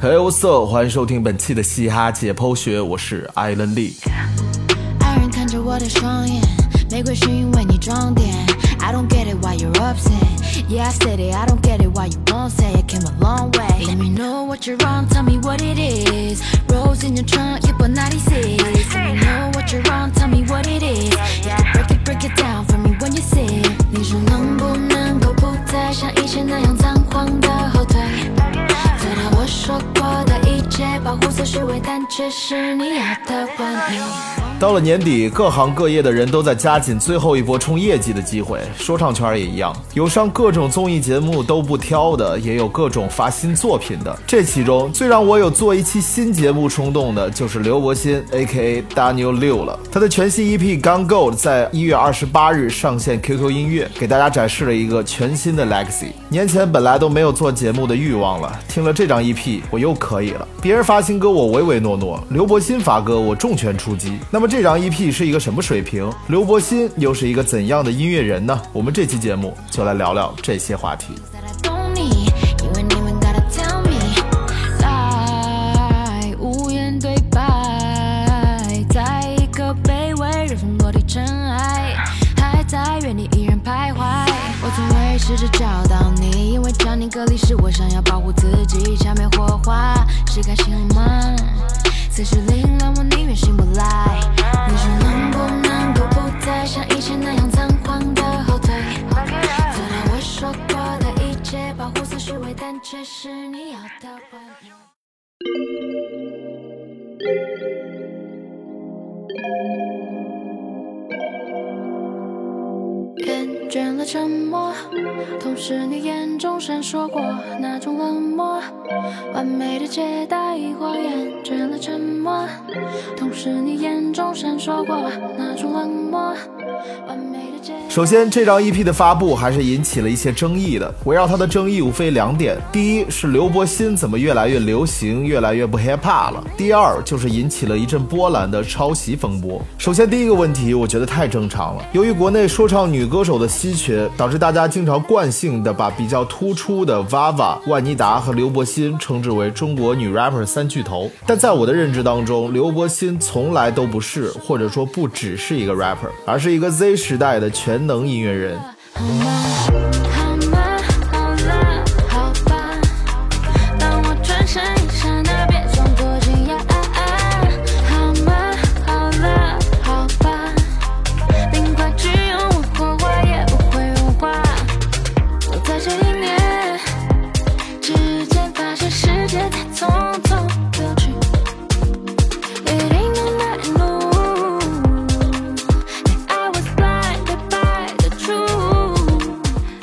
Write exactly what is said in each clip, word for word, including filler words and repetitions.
Hey what's up， 欢迎收听本期的嘻哈解剖学，我是 Aylan Lee。 爱人看着我的双眼，玫瑰是因为你装点。 I don't get it why you're upset. Yeah I said it, I don't get it why you won't say. I came a long way. Let me know what you're wrong, tell me what it is. Rose in your trunk, you put ninety-six. Let me know what you're wrong, tell me what it is. Break it, break it down for me when you see. 你说能不能够不再像以前那样仓皇的后退，我说过的一切保护色是伪，但却是你要的完美。到了年底，各行各业的人都在加紧最后一波冲业绩的机会，说唱圈也一样，有上各种综艺节目都不挑的，也有各种发新作品的。这其中最让我有做一期新节目冲动的就是刘伯欣 A K A Daniel Liu 了。他的全新 E P Gone Girl 在一月二十八日上线 Q Q 音乐，给大家展示了一个全新的 Legacy。 年前本来都没有做节目的欲望了，听了这张E P 我又可以了。别人发新歌我唯唯诺诺，刘伯欣发歌我重拳出击。那么这张 E P 是一个什么水平？刘伯欣又是一个怎样的音乐人呢？我们这期节目就来聊聊这些话题。试着找到你，因为将你隔离是我想要保护自己。加冕火花是该醒吗？此时凌乱我宁愿醒不来。你说能不能够不再像以前那样仓皇的后退，做到我说过的一切，保护色虚伪，但却是你要的完美。人倦了沉默，同时你眼中闪烁过那种冷漠，完美的解答一晃眼。倦了沉默，同时你眼中闪烁过那种冷漠，完美的解答。首先这张 E P 的发布还是引起了一些争议的，围绕它的争议无非两点，第一是刘伯欣怎么越来越流行，越来越不 Hip-hop 了，第二就是引起了一阵波澜的抄袭风波。首先第一个问题我觉得太正常了，由于国内说唱女歌手的稀缺，导致大家经常惯性的把比较突出的 vava、 万妮达和刘伯欣称之为中国女 rapper 三巨头。但在我的认知当中，刘伯欣从来都不是，或者说不只是一个 rapper， 而是一个 Z 时代的全能音乐人。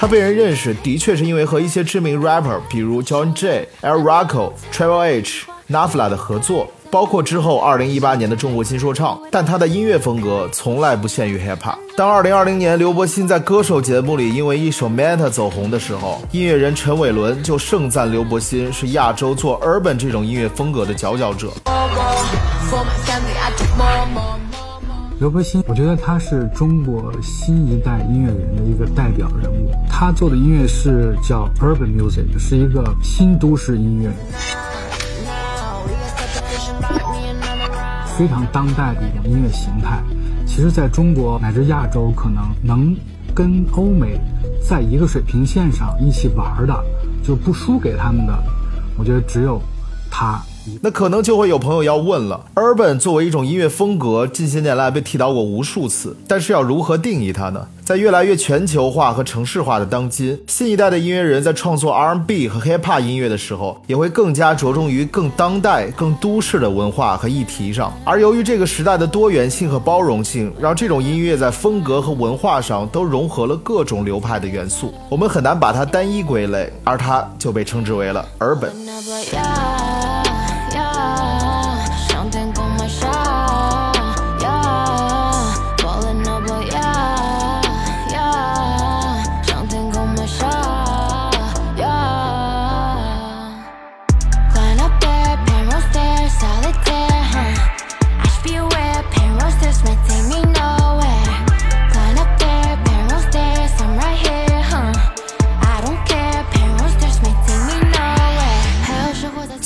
他被人认识的确是因为和一些知名 rapper 比如 John J、L Rocco、Travel H、Nafla 的合作，包括之后二零一八年的中国新说唱，但他的音乐风格从来不限于 Hip-hop。 当二零二零年刘伯欣在歌手节目里因为一首 Manta 走红的时候，音乐人陈伟伦就盛赞刘伯欣是亚洲做 urban 这种音乐风格的佼佼者。刘伯欣我觉得他是中国新一代音乐人的一个代表人物，他做的音乐是叫 urban music， 是一个新都市音乐，非常当代的一种音乐形态。其实在中国乃至亚洲可能能跟欧美在一个水平线上一起玩的，就不输给他们的，我觉得只有他。那可能就会有朋友要问了， urban 作为一种音乐风格，近些年来被提到过无数次，但是要如何定义它呢？在越来越全球化和城市化的当今，新一代的音乐人在创作 R and B 和 Hip-hop 音乐的时候，也会更加着重于更当代、更都市的文化和议题上。而由于这个时代的多元性和包容性，让这种音乐在风格和文化上都融合了各种流派的元素，我们很难把它单一归类，而它就被称之为了 urban。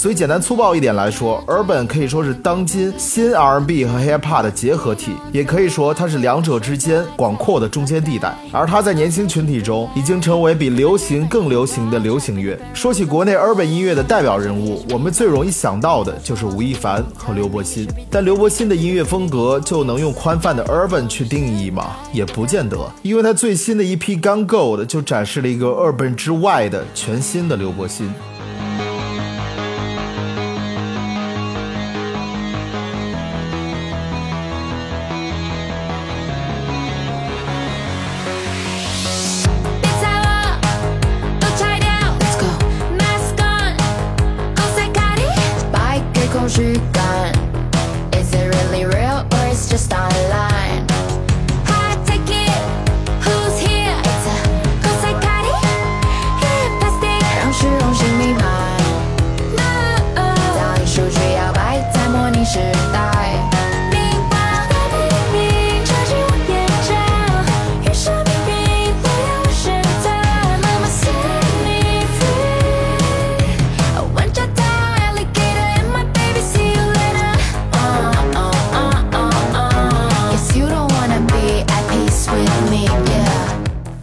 所以简单粗暴一点来说， Urban 可以说是当今新 R and B 和 Hip-Hop 的结合体，也可以说它是两者之间广阔的中间地带。而它在年轻群体中已经成为比流行更流行的流行乐。说起国内 Urban 音乐的代表人物，我们最容易想到的就是吴亦凡和刘伯欣，但刘伯欣的音乐风格就能用宽泛的 Urban 去定义吗？也不见得，因为他最新的一批 Gone Girl 就展示了一个 Urban 之外的全新的刘伯欣。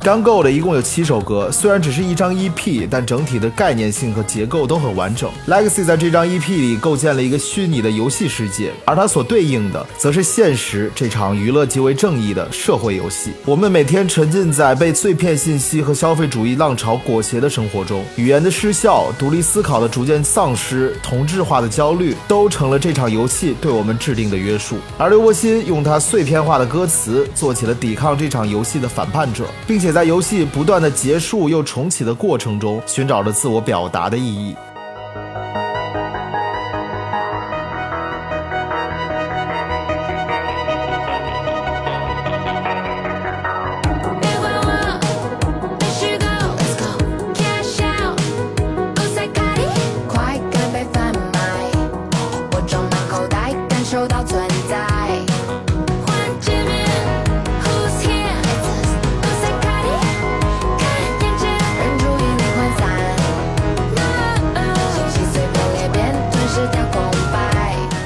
Gone Girl 的一共有七首歌，虽然只是一张 E P， 但整体的概念性和结构都很完整。 Legacy 在这张 E P 里构建了一个虚拟的游戏世界，而它所对应的则是现实这场娱乐极为正义的社会游戏。我们每天沉浸在被碎片信息和消费主义浪潮裹挟的生活中，语言的失效，独立思考的逐渐丧失，同质化的焦虑，都成了这场游戏对我们制定的约束。而刘伯欣用他碎片化的歌词做起了抵抗这场游戏的反叛者，并且在在游戏不断的结束又重启的过程中，寻找着自我表达的意义。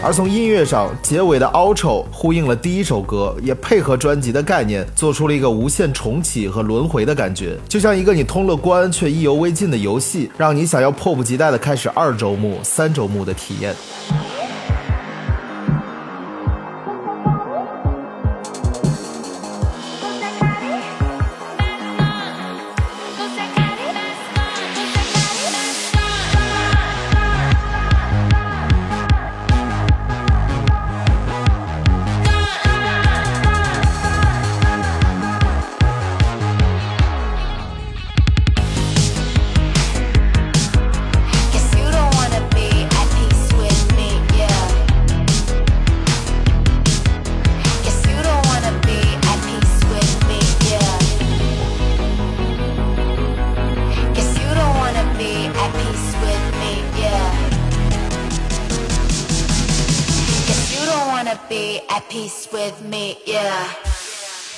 而从音乐上，结尾的 outro 呼应了第一首歌，也配合专辑的概念，做出了一个无限重启和轮回的感觉，就像一个你通了关却意犹未尽的游戏，让你想要迫不及待地开始二周目、三周目的体验。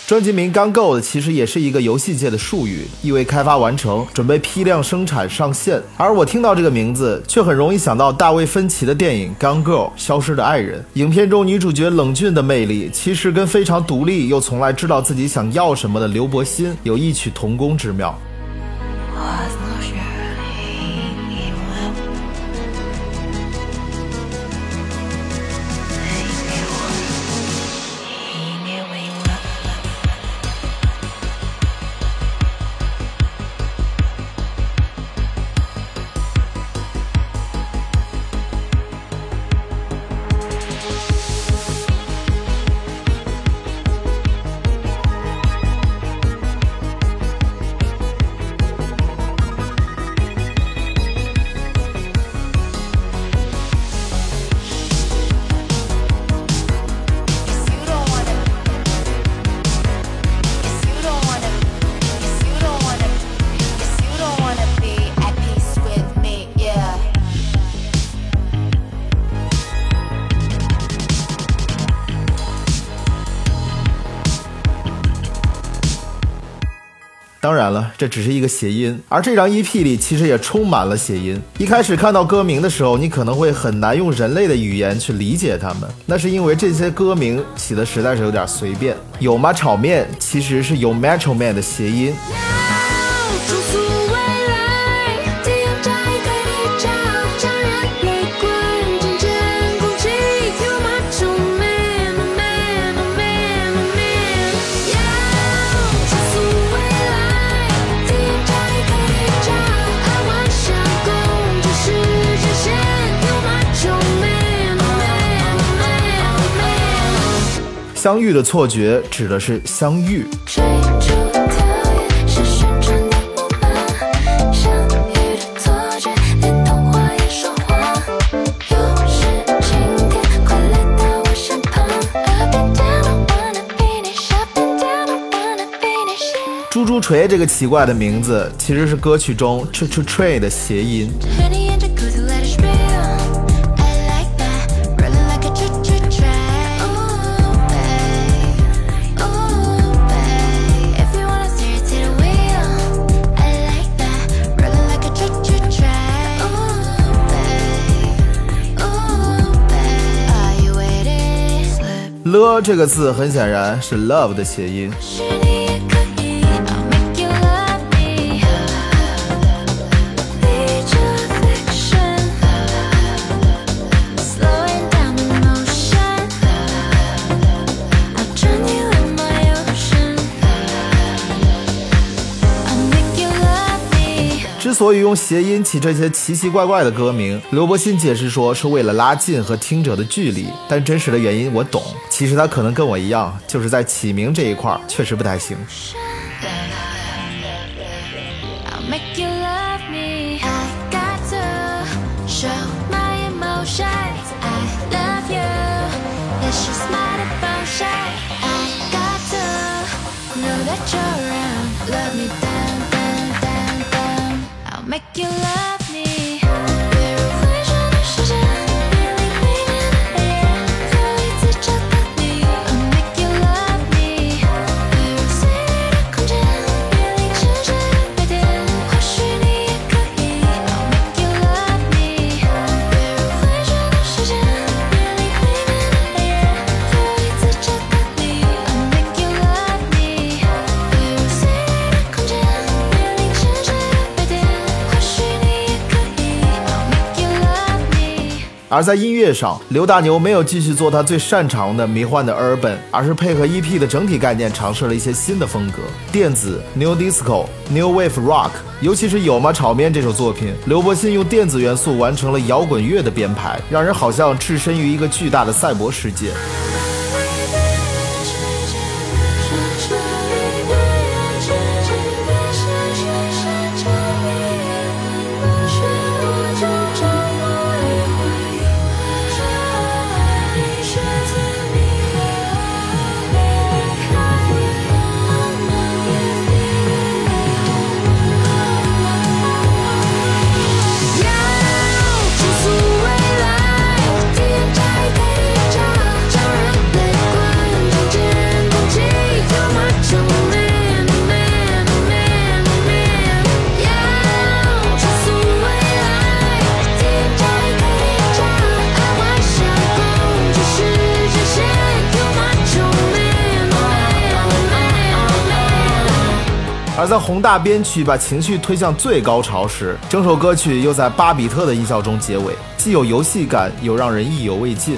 专辑名 Gone Girl 其实也是一个游戏界的术语，意为开发完成，准备批量生产上线。而我听到这个名字，却很容易想到大卫芬奇的电影 Gone Girl 消失的爱人。影片中女主角冷峻的魅力，其实跟非常独立又从来知道自己想要什么的刘伯欣有异曲同工之妙。当然了，这只是一个谐音，而这张 E P 里其实也充满了谐音。一开始看到歌名的时候，你可能会很难用人类的语言去理解它们，那是因为这些歌名起的实在是有点随便。有吗炒面其实是有 Metro Man 的谐音，相遇的错觉指的是相遇。猪猪锤这个奇怪的名字其实是歌曲中 tr tr tray 的谐音。了这个字很显然是 love 的谐音。之所以用谐音起这些奇奇怪怪的歌名，刘伯欣解释说是为了拉近和听者的距离，但真实的原因我懂，其实他可能跟我一样，就是在起名这一块确实不太行。Make you love me. Make you love me. 或许你也可以 Make you love me. 回转的时间别离开你的眼，又一次找到你 Make you love me. 随着空间别离成这白天，而在音乐上，刘大牛没有继续做他最擅长的迷幻的 urban， 而是配合 E P 的整体概念尝试了一些新的风格，电子 new disco new wave rock。 尤其是有吗炒面这首作品，刘伯欣用电子元素完成了摇滚乐的编排，让人好像置身于一个巨大的赛博世界。而在宏大编曲把情绪推向最高潮时，整首歌曲又在巴比特的音效中结尾，既有游戏感，又让人意犹未尽。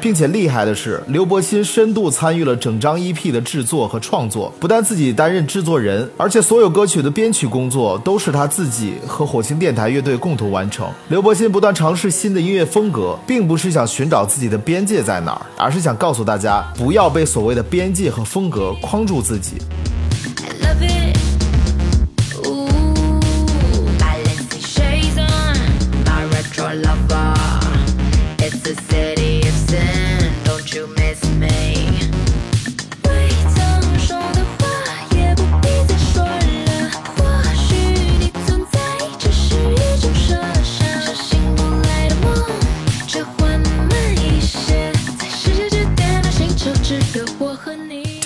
并且厉害的是，刘伯欣深度参与了整张 E P 的制作和创作，不但自己担任制作人，而且所有歌曲的编曲工作都是他自己和火星电台乐队共同完成。刘伯欣不断尝试新的音乐风格，并不是想寻找自己的边界在哪儿，而是想告诉大家不要被所谓的边界和风格框住自己。I love it. Ooh, I love it.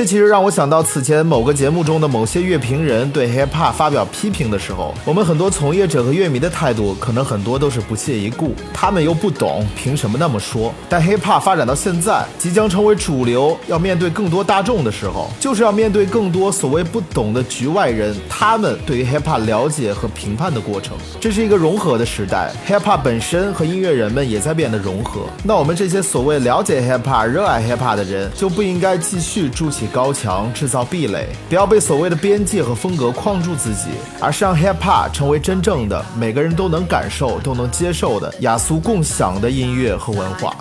这其实让我想到此前某个节目中的某些乐评人对 hiphop 发表批评的时候，我们很多从业者和乐迷的态度可能很多都是不屑一顾，他们又不懂，凭什么那么说？但 hiphop 发展到现在，即将成为主流，要面对更多大众的时候，就是要面对更多所谓不懂的局外人，他们对于 hiphop 了解和评判的过程。这是一个融合的时代， hiphop 本身和音乐人们也在变得融合。那我们这些所谓了解 hiphop、热爱 hiphop 的人，就不应该继续筑起高墙、制造壁垒，不要被所谓的边界和风格框住自己，而是让 hiphop 成为真正的每个人都能感受、都能接受的雅俗共享的音乐和文化。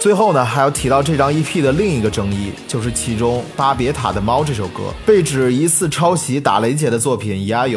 最后呢，还要提到这张 E P 的另一个争议，就是其中《巴别塔的猫》这首歌被指疑似抄袭打雷姐的作品《ayo》。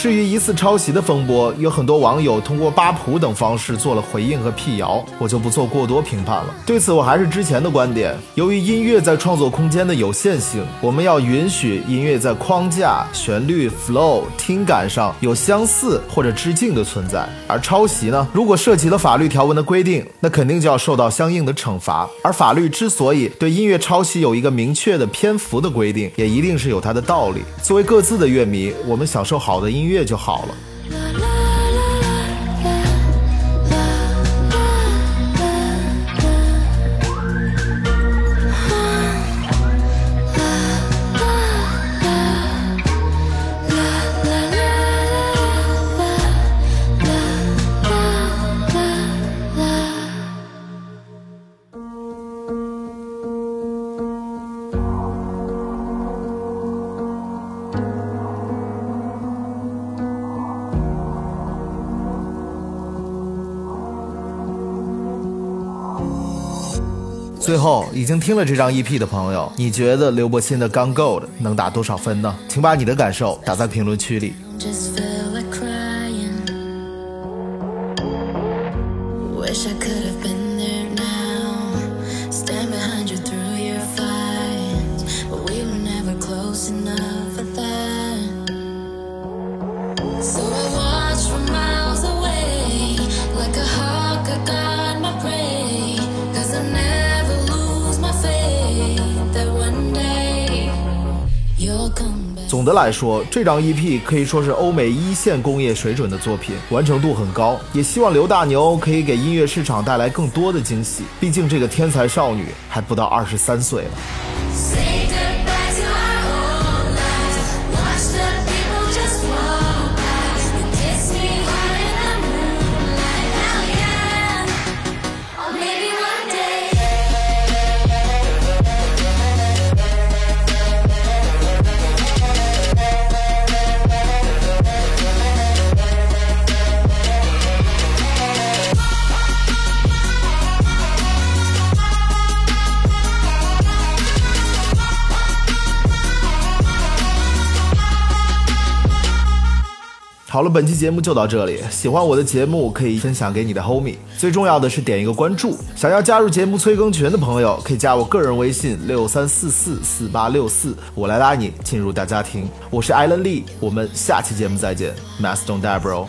至于疑似抄袭的风波，有很多网友通过八谱等方式做了回应和辟谣，我就不做过多评判了。对此我还是之前的观点，由于音乐在创作空间的有限性，我们要允许音乐在框架、旋律、flow、听感上有相似或者致敬的存在。而抄袭呢，如果涉及了法律条文的规定，那肯定就要受到相应的惩罚。而法律之所以对音乐抄袭有一个明确的篇幅的规定，也一定是有它的道理。作为各自的乐迷，我们享受好的音乐音乐就好了。最后，已经听了这张 E P 的朋友，你觉得刘伯钦的 Gone Girl 能打多少分呢？请把你的感受打在评论区里。总的来说，这张 E P 可以说是欧美一线工业水准的作品，完成度很高，也希望刘大牛可以给音乐市场带来更多的惊喜，毕竟这个天才少女还不到二十三岁了。好了，本期节目就到这里，喜欢我的节目可以分享给你的 homie， 最重要的是点一个关注。想要加入节目催更群的朋友可以加我个人微信六三四四四八六四，我来拉你进入大家庭。我是 Aylan Lee， 我们下期节目再见。Mass don't die bro。